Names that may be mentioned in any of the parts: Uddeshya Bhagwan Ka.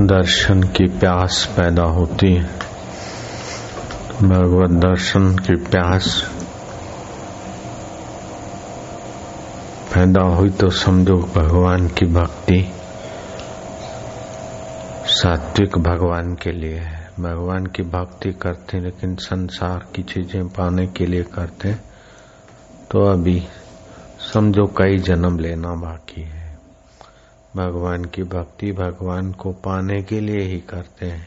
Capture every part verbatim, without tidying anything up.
दर्शन की प्यास पैदा होती है। भगवत दर्शन की प्यास पैदा हुई तो समझो भगवान की भक्ति सात्विक भगवान के लिए है। भगवान की भक्ति करते लेकिन संसार की चीजें पाने के लिए करते तो अभी समझो कई जन्म लेना बाकी है। भगवान की भक्ति भगवान को पाने के लिए ही करते हैं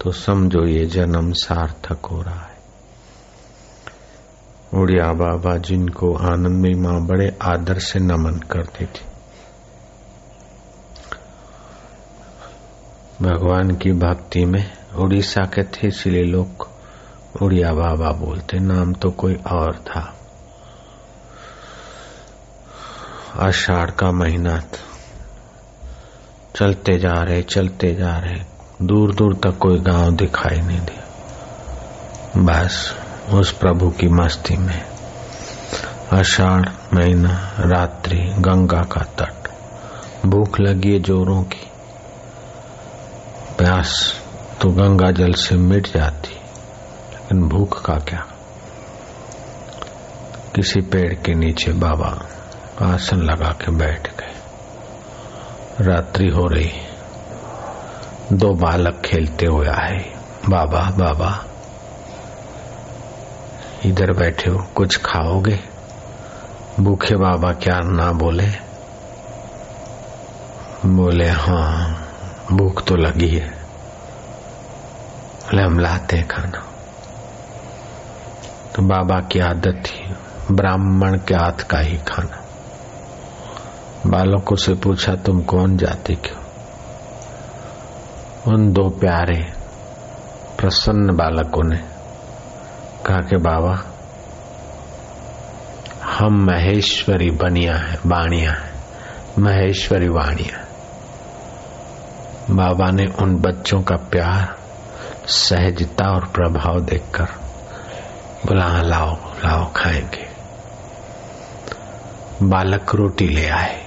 तो समझो ये जन्म सार्थक हो रहा है। उड़िया बाबा जिनको आनंदमयी माँ बड़े आदर से नमन करती थी, भगवान की भक्ति में उड़ीसा के थे इसलिए लोग उड़िया बाबा बोलते, नाम तो कोई और था। आषाढ़ का महीना था, चलते जा रहे चलते जा रहे, दूर दूर तक कोई गांव दिखाई नहीं दिया। बस उस प्रभु की मस्ती में आषाढ़ महीना, रात्रि, गंगा का तट, भूख लगी है जोरों की, प्यास तो गंगा जल से मिट जाती लेकिन भूख का क्या। किसी पेड़ के नीचे बाबा आसन लगा के बैठ गए। रात्रि हो रही, दो बालक खेलते हुए आए, बाबा बाबा इधर बैठे हो, कुछ खाओगे? भूखे बाबा क्या ना बोले, बोले हाँ भूख तो लगी है, बोले हम लाते हैं खाना। तो बाबा की आदत थी ब्राह्मण के हाथ का ही खाना। बालकों से पूछा तुम कौन जाति के हो? उन दो प्यारे प्रसन्न बालकों ने कहा कि बाबा हम महेश्वरी बनिया है, बाणिया है, महेश्वरी वाणिया। बाबा ने उन बच्चों का प्यार, सहजता और प्रभाव देखकर बोला लाओ लाओ खाएंगे। बालक रोटी ले आए।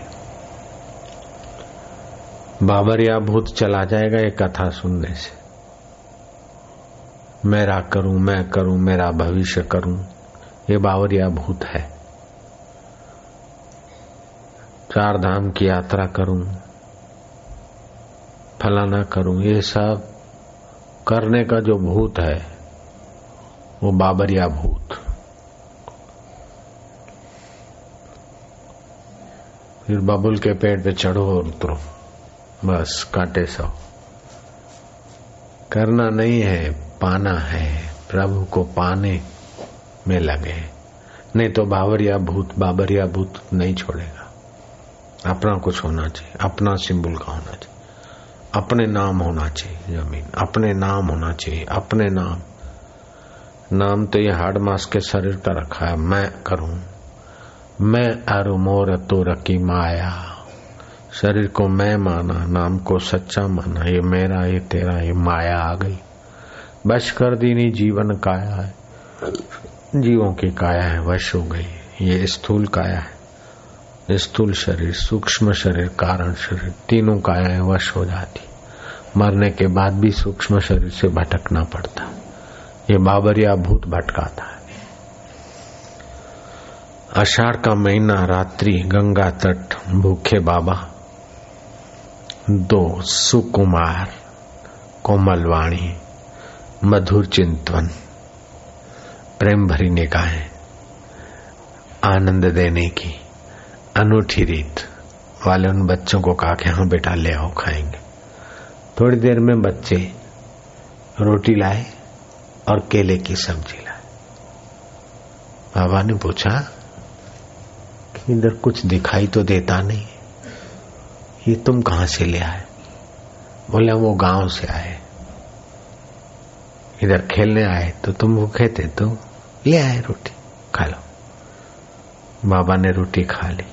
बाबरिया भूत चला जाएगा ये कथा सुनने से, मेरा करूं मैं करूं मेरा भविष्य करूं, ये बाबरिया भूत है। चार धाम की यात्रा करूं, फलाना करूं, ये सब करने का जो भूत है वो बाबरिया भूत। फिर बबुल के पेड़ पे चढ़ो और उतरो, बस काटे सो करना नहीं है, पाना है, प्रभु को पाने में लगे, नहीं तो बाबरिया भूत बाबरिया भूत नहीं छोड़ेगा। अपना कुछ होना चाहिए, अपना सिंबल का होना चाहिए, अपने नाम होना चाहिए जमीन, अपने नाम होना चाहिए, अपने नाम। नाम तो ये हार्ड मास के शरीर का रखा है, मैं करूं, मैं अरु मोर तोर की माया। शरीर को मैं माना, नाम को सच्चा माना, ये मेरा ये तेरा ये माया आ गई, वश कर दीनी जीवन काया है, जीवों की काया है वश हो गई। ये स्थूल काया है, स्थूल शरीर, सूक्ष्म शरीर, कारण शरीर, तीनों काया है वश हो जाती। मरने के बाद भी सूक्ष्म शरीर से भटकना पड़ता, ये बाबरिया भूत भटकाता है। आषाढ़ का महीना, रात्रि, गंगा तट, भूखे बाबा, दो सुकुमार, कोमलवाणी, मधुर चिंतन, प्रेम भरी निगाहें, आनंद देने की अनूठी रीत वाले उन बच्चों को कहा कि हाँ बेटा ले आओ खाएंगे। थोड़ी देर में बच्चे रोटी लाए और केले की सब्जी लाए। बाबा ने पूछा इधर कुछ दिखाई तो देता नहीं, ये तुम कहां से ले आए? बोले वो गांव से आए, इधर खेलने आए तो तुम भूखे थे तो ले आए रोटी खा लो। बाबा ने रोटी खा ली,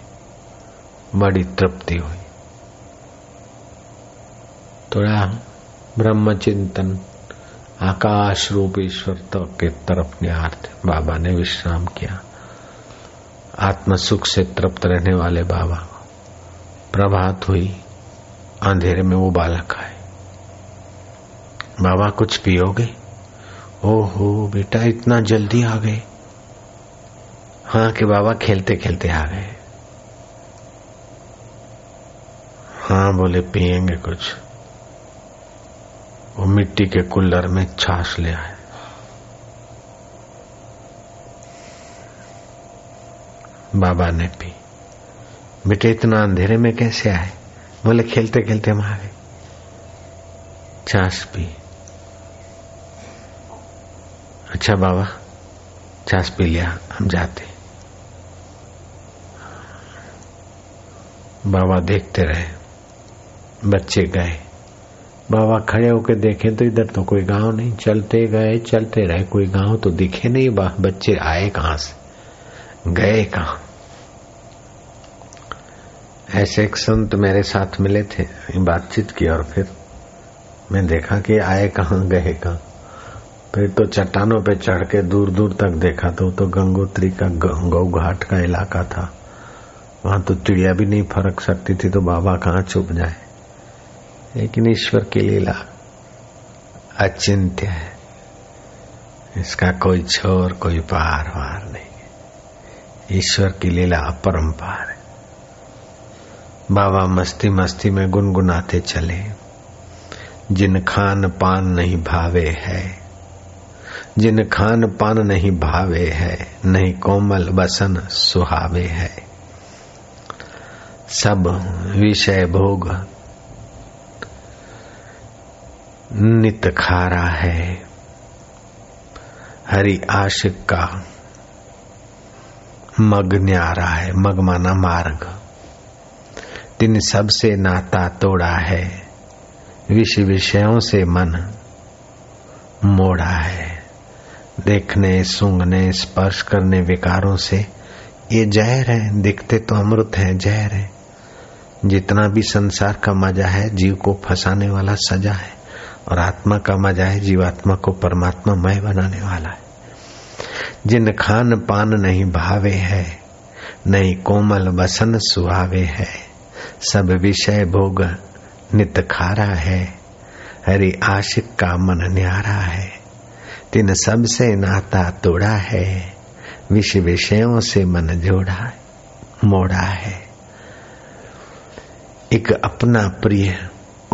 बड़ी तृप्ति हुई। थोड़ा ब्रह्मचिंतन, आकाश रूप ईश्वर के तरफ निहार थे। बाबा ने विश्राम किया। आत्म सुख से तृप्त रहने वाले बाबा, प्रभात हुई, अंधेरे में वो बालक आए, बाबा कुछ पियोगे? ओहो बेटा इतना जल्दी आ गए। हाँ कि बाबा खेलते खेलते आ गए। हाँ बोले पिएंगे कुछ। वो मिट्टी के कुल्लर में छाछ ले आए। बाबा ने पी। बेटे इतना अंधेरे में कैसे आए? बोले खेलते खेलते हम आ गए, छाछ पी। अच्छा बाबा छाछ पी लिया, हम जाते। बाबा देखते रहे, बच्चे गए। बाबा खड़े होके देखे तो इधर तो कोई गांव नहीं। चलते गए, चलते रहे, कोई गांव तो दिखे नहीं। बच्चे आए कहां से, गए कहां। ऐसे एक संत मेरे साथ मिले थे, बातचीत की और फिर मैं देखा कि आए कहां गए कहां। फिर तो चट्टानों पे चढ़ के दूर दूर तक देखा तो तो गंगोत्री का गौ घाट का इलाका था। वहां तो चिड़िया भी नहीं फरक सकती थी, तो बाबा कहां छुप जाए। लेकिन ईश्वर की लीला अचिंत्य है, इसका कोई छोर कोई पार वार नहीं। ईश्वर की लीला अपरंपार है। बाबा मस्ती मस्ती में गुनगुनाते चले, जिन खान पान नहीं भावे है, जिन खान पान नहीं भावे है, नहीं कोमल बसन सुहावे है। सब विषय भोग नित खारा है, हरि आशिक का मग न्यारा है। मग माना मार्ग। तिन सबसे नाता तोड़ा है, विष विषयों से मन मोड़ा है। देखने सूंघने स्पर्श करने विकारों से ये जहर है। दिखते तो अमृत है, जहर है। जितना भी संसार का मजा है जीव को फंसाने वाला सजा है, और आत्मा का मजा है जीवात्मा को परमात्मा मय बनाने वाला है। जिन खान पान नहीं भावे है, नहीं कोमल बसन सुहावे है। सब विषय भोग नित खारा है, हरि आशिक का मन न्यारा है। तिन सबसे नाता तोड़ा है, विष विषयों से मन जोड़ा मोड़ा है। एक अपना प्रिय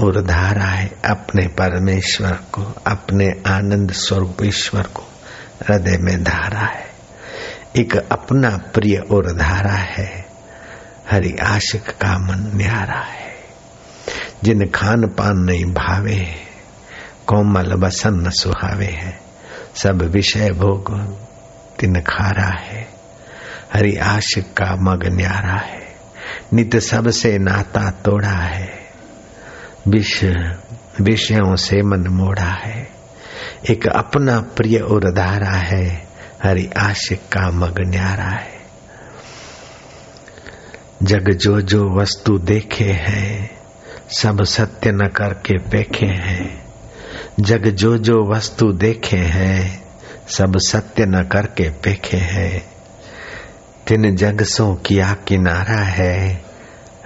उर्धारा है, अपने परमेश्वर को, अपने आनंद स्वरूप ईश्वर को हृदय में धारा है। एक अपना प्रिय उर्धारा है, हरि आशिक का मन न्यारा है। जिन खान पान नहीं भावे, कोमल बसन न सुहावे है। सब विषय भोग तिन खारा है, हरि आशिक का मग न्यारा है। नित सबसे नाता तोड़ा है, विष विषयों से मन मोड़ा है। एक अपना प्रिय उर्धारा है, हरि आशिक का मग न्यारा है। जग जो जो वस्तु देखे हैं, सब सत्य न करके पेखे हैं। जग जो जो वस्तु देखे हैं, सब सत्य न करके पेखे हैं। तिन जग सो किया किनारा है,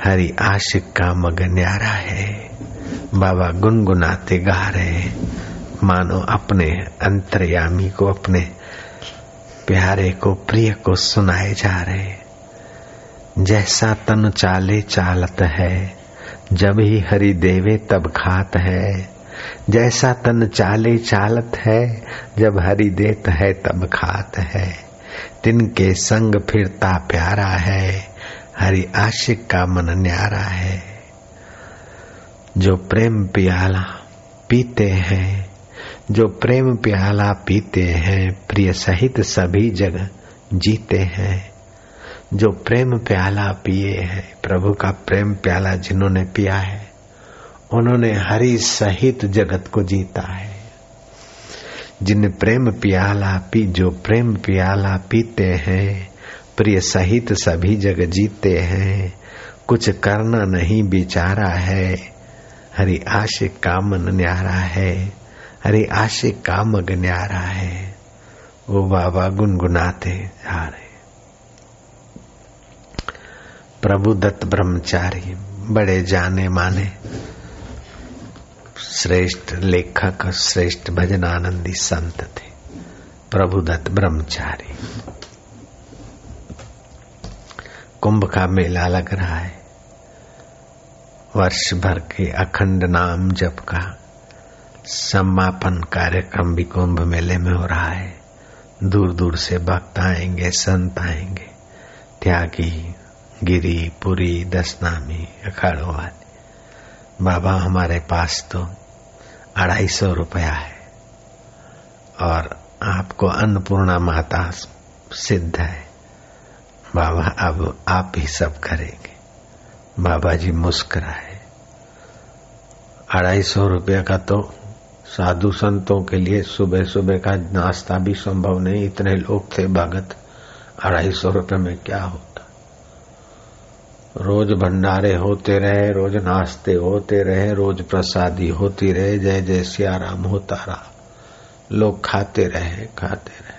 हरि आशिक का मग न्यारा है। बाबा गुनगुनाते गा रहे, मानो अपने अंतर्यामी को, अपने प्यारे को, प्रिय को सुनाए जा रहे। जैसा तन चाले चालत है, जब ही हरि देवे तब खात है। जैसा तन चाले चालत है, जब हरि देत है तब खात है। तिनके संग फिरता प्यारा है, हरि आशिक का मन न्यारा है। जो प्रेम प्याला पीते हैं, जो प्रेम प्याला पीते हैं, प्रिय सहित सभी जग जीते हैं। जो प्रेम प्याला पिए हैं, प्रभु का प्रेम प्याला जिन्होंने पिया है, उन्होंने हरि सहित जगत को जीता है। जिन प्रेम प्याला पी जो प्रेम प्याला पीते हैं, प्रिय सहित सभी जग जीते हैं। कुछ करना नहीं बिचारा है, हरि आशिक का मन न्यारा है। हरि आशिक का मग न्यारा है। वो बाबा गुनगुनाते जा रहे। प्रभु दत्त ब्रह्मचारी बड़े जाने माने श्रेष्ठ लेखक, श्रेष्ठ भजन आनंदी संत थे प्रभुदत्त ब्रह्मचारी। कुंभ का मेला लग रहा है, वर्ष भर के अखंड नाम जप का समापन कार्यक्रम भी कुंभ मेले में हो रहा है। दूर दूर से भक्त आएंगे, संत आएंगे, त्यागी, गिरी, पुरी, दसनामी, अखाड़ों वाले। बाबा हमारे पास तो अढ़ाई सौ रुपया है और आपको अन्नपूर्णा माता सिद्ध है, बाबा अब आप ही सब करेंगे। बाबा जी मुस्कुराए, अढ़ाई सौ रुपये का तो साधु संतों के लिए सुबह सुबह का नाश्ता भी संभव नहीं। इतने लोग थे भगत, अढ़ाई सौ रुपये में क्या होता। रोज भंडारे होते रहे, रोज नाश्ते होते रहे, रोज प्रसादी होती रहे, जय जय सिया राम होता रहा, लोग खाते रहे खाते रहे।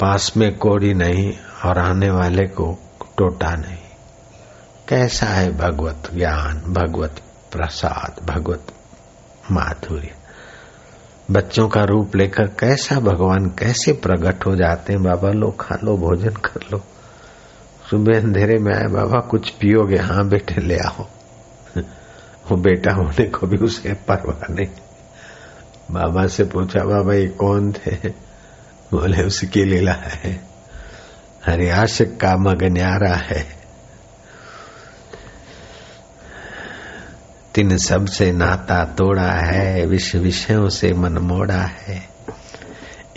पास में कोड़ी नहीं और आने वाले को टोटा नहीं। कैसा है भगवत ज्ञान, भगवत प्रसाद, भगवत माधुर्य। बच्चों का रूप लेकर कैसा भगवान कैसे प्रकट हो जाते हैं। बाबा लो, खा लो, भोजन कर लो। सुबह अंधेरे में आए, बाबा कुछ पियोगे? हाँ बेटे ले आओ। वो बेटा होने को भी उसे परवाह नहीं। बाबा से पूछा, बाबा ये कौन थे? बोले उसकी लीला है, हरि आशिक का मगन्यारा है। तीन सबसे नाता तोड़ा है, विश्व विषयों से मन मोड़ा है,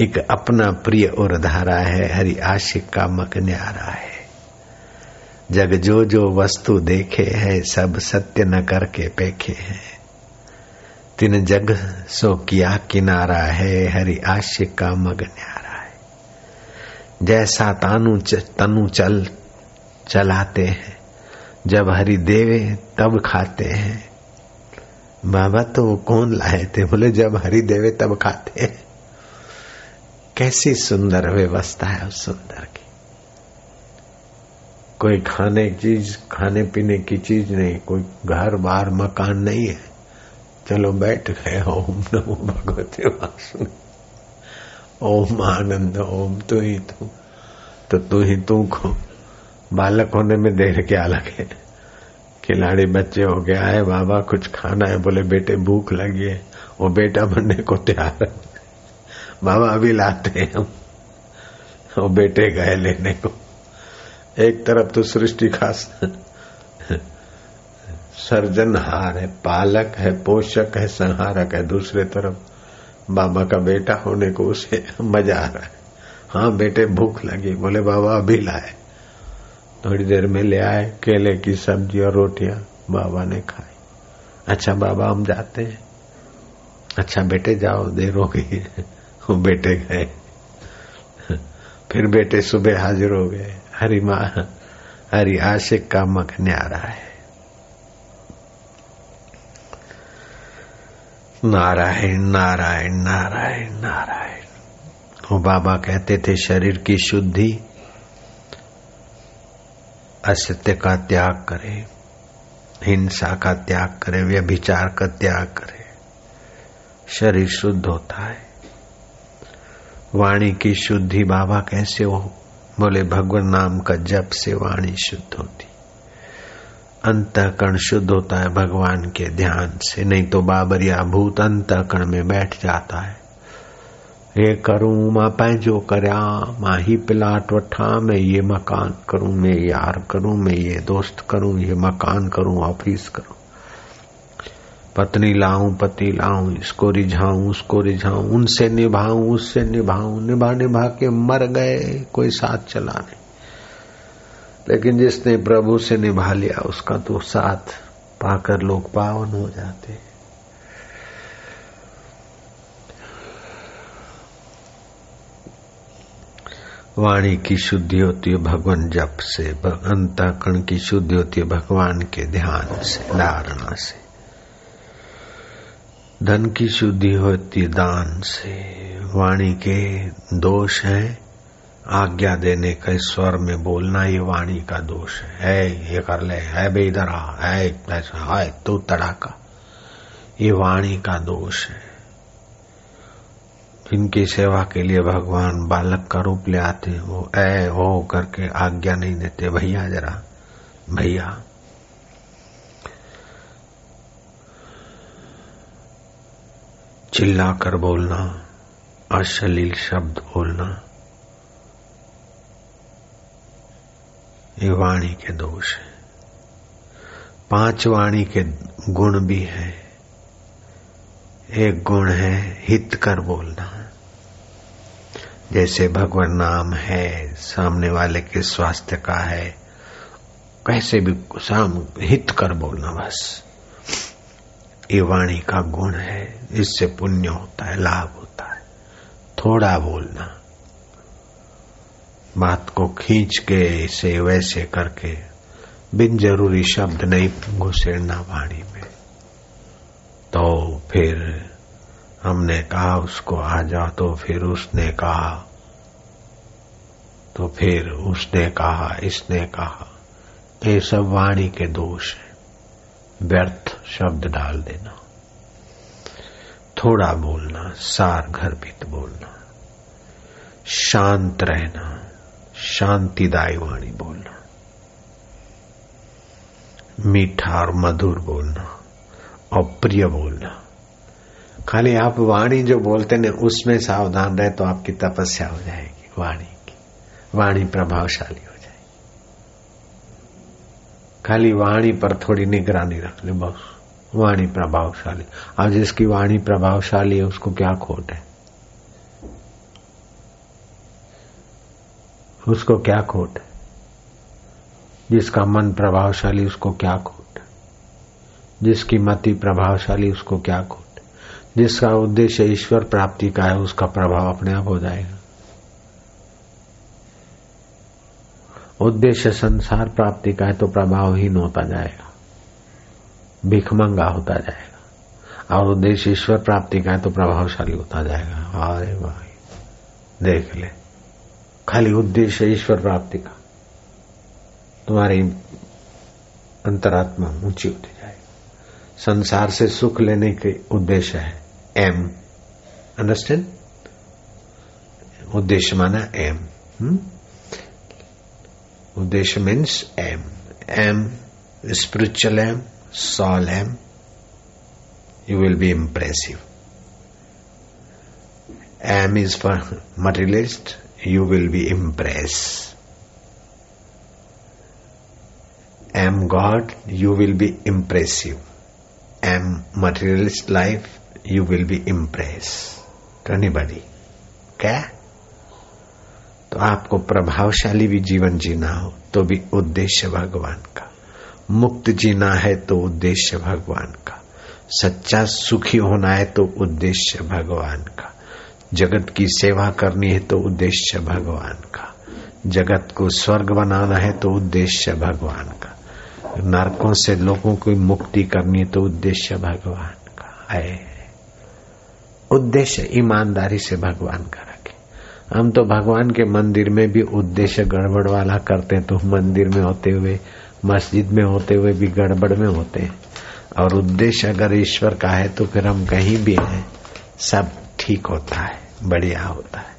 एक अपना प्रिय और धारा है, हरि आशिक का मगन्यारा है। जग जो जो वस्तु देखे है, सब सत्य न करके पेखे है। तीन जग सो किया किनारा है, हरि आशिक का मगन्यारा। जैसा तानु तनु चल चलाते हैं, जब हरि देवे तब खाते हैं। बाबा तो कौन लाए थे? बोले जब हरि देवे तब खाते हैं। कैसी सुंदर व्यवस्था है उस सुंदर की। कोई खाने की चीज, खाने पीने की चीज नहीं, कोई घर बार मकान नहीं है। चलो बैठ गए, ओम नमो भगवते वासुदेवाय, ओम आनंद, ओम तू ही तू, तो तू ही तू को बालक होने में देर क्या लगे। खिलाड़ी बच्चे हो गया है, बाबा कुछ खाना है, बोले बेटे भूख लगी है, वो बेटा बनने को तैयार है, बाबा अभी लाते हैं हम। वो बेटे गए लेने को। एक तरफ तो सृष्टि खास सर्जनहार है, पालक है, पोषक है, संहारक है, दूसरे तरफ बाबा का बेटा होने को उसे मजा आ रहा है। हाँ बेटे भूख लगी, बोले बाबा अभी लाए। थोड़ी देर में ले आए केले की सब्जी और रोटियां, बाबा ने खाई। अच्छा बाबा हम जाते हैं। अच्छा बेटे जाओ, देर हो गई। वो बेटे गए, फिर बेटे सुबह हाजिर हो गए। हरि माँ, हरि आशिक का मगन्यारा है। नारायण नारायण नारायण नारायण। वो बाबा कहते थे शरीर की शुद्धि, असत्य का त्याग करे, हिंसा का त्याग करे, व्यभिचार का त्याग करे, शरीर शुद्ध होता है। वाणी की शुद्धि बाबा कैसे हो? बोले भगवान नाम का जप से वाणी शुद्ध होती, अंतःकरण शुद्ध होता है भगवान के ध्यान से। नहीं तो बाबरिया भूत अंतःकरण में बैठ जाता है। ये करूं मां पैंजो करया, मां ही पिलाट वठा, मैं ये मकान करूं, मैं यार करूं, मैं ये दोस्त करूं, ये मकान करूं, ऑफिस करूं, पत्नी लाऊं, पति लाऊं, इसको रिझाऊं, उसको रिझाऊं, उनसे निभाऊं, उससे निभाऊं, निभा निभा के मर गए, कोई साथ चला नहीं। लेकिन जिसने प्रभु से निभा लिया उसका तो साथ पाकर लोग पावन हो जाते। वाणी की शुद्धि होती है भगवान जप से, अंतःकरण की शुद्धि होती है भगवान के ध्यान से, धारणा से। धन की शुद्धि होती है दान से। वाणी के दोष हैं आज्ञा देने के स्वर में बोलना ये वाणी का दोष है। ये कर ले, है बे इधर आ, है ऐसा, हाय तू तड़ाका, ये वाणी का दोष है। जिनकी सेवा के लिए भगवान बालक का रूप ले आते हैं, वो ऐ हो करके आज्ञा नहीं देते, भैया जरा भैया। चिल्ला कर बोलना, अश्लील शब्द बोलना, ये वाणी के दोष है। पांच वाणी के गुण भी है। एक गुण है हित कर बोलना, जैसे भगवान नाम है, सामने वाले के स्वास्थ्य का है, कैसे भी साम हित कर बोलना, बस ये वाणी का गुण है। इससे पुण्य होता है, लाभ होता है। थोड़ा बोलना, बात को खींच के इसे वैसे करके बिन जरूरी शब्द नहीं घुसेड़ना वाणी में। तो फिर हमने कहा उसको आ जा, तो फिर उसने कहा, तो फिर उसने कहा, इसने कहा, ये सब वाणी के दोष है। व्यर्थ शब्द डाल देना, थोड़ा बोलना, सार गर्भित बोलना, शांत रहना, शांतिदायी वाणी बोलना, मीठा और मधुर बोलना और प्रिय बोलना। खाली आप वाणी जो बोलते हैं उसमें सावधान रहे तो आपकी तपस्या हो जाएगी। वाणी की वाणी प्रभावशाली हो जाएगी। खाली वाणी पर थोड़ी निगरानी रख ले, बस वाणी प्रभावशाली। अब जिसकी वाणी प्रभावशाली है उसको क्या खोट है, उसको क्या खोट है। जिसका मन प्रभावशाली उसको क्या खोट है, जिसकी मति प्रभावशाली उसको क्या खोट है। जिसका उद्देश्य ईश्वर प्राप्ति का है उसका प्रभाव अपने आप हो जाएगा। उद्देश्य संसार प्राप्ति का है तो प्रभावहीन होता जाएगा, भिखमंगा होता जाएगा। और उद्देश्य ईश्वर प्राप्ति का है तो प्रभावशाली होता जाएगा। अरे भाई देख ले, खाली उद्देश्य ईश्वर प्राप्ति का, तुम्हारी अंतरात्मा ऊंची होती जाएगी। संसार से सुख लेने के उद्देश्य है एम, अंडरस्टैंड। उद्देश्य माना एम, हम्म उद्देश्य means aim, aim spiritual aim, soul aim, you will be impressive. Aim is for materialist, you will be impress. Aim God, you will be impressive. Aim materialist life, you will be impress to anybody. क्या तो आपको प्रभावशाली भी जीवन जीना हो तो भी उद्देश्य भगवान का, मुक्त जीना है तो उद्देश्य भगवान का, सच्चा सुखी होना है तो उद्देश्य भगवान का, जगत की सेवा करनी है तो उद्देश्य भगवान का, जगत को स्वर्ग बनाना है तो उद्देश्य भगवान का, नरकों से लोगों को मुक्ति करनी है तो उद्देश्य भगवान का है। उद्देश्य ईमानदारी से भगवान का। हम तो भगवान के मंदिर में भी उद्देश्य गड़बड़ वाला करते हैं, तो मंदिर में होते हुए, मस्जिद में होते हुए भी गड़बड़ में होते हैं। और उद्देश्य अगर ईश्वर का है तो फिर हम कहीं भी हैं, सब ठीक होता है, बढ़िया होता है।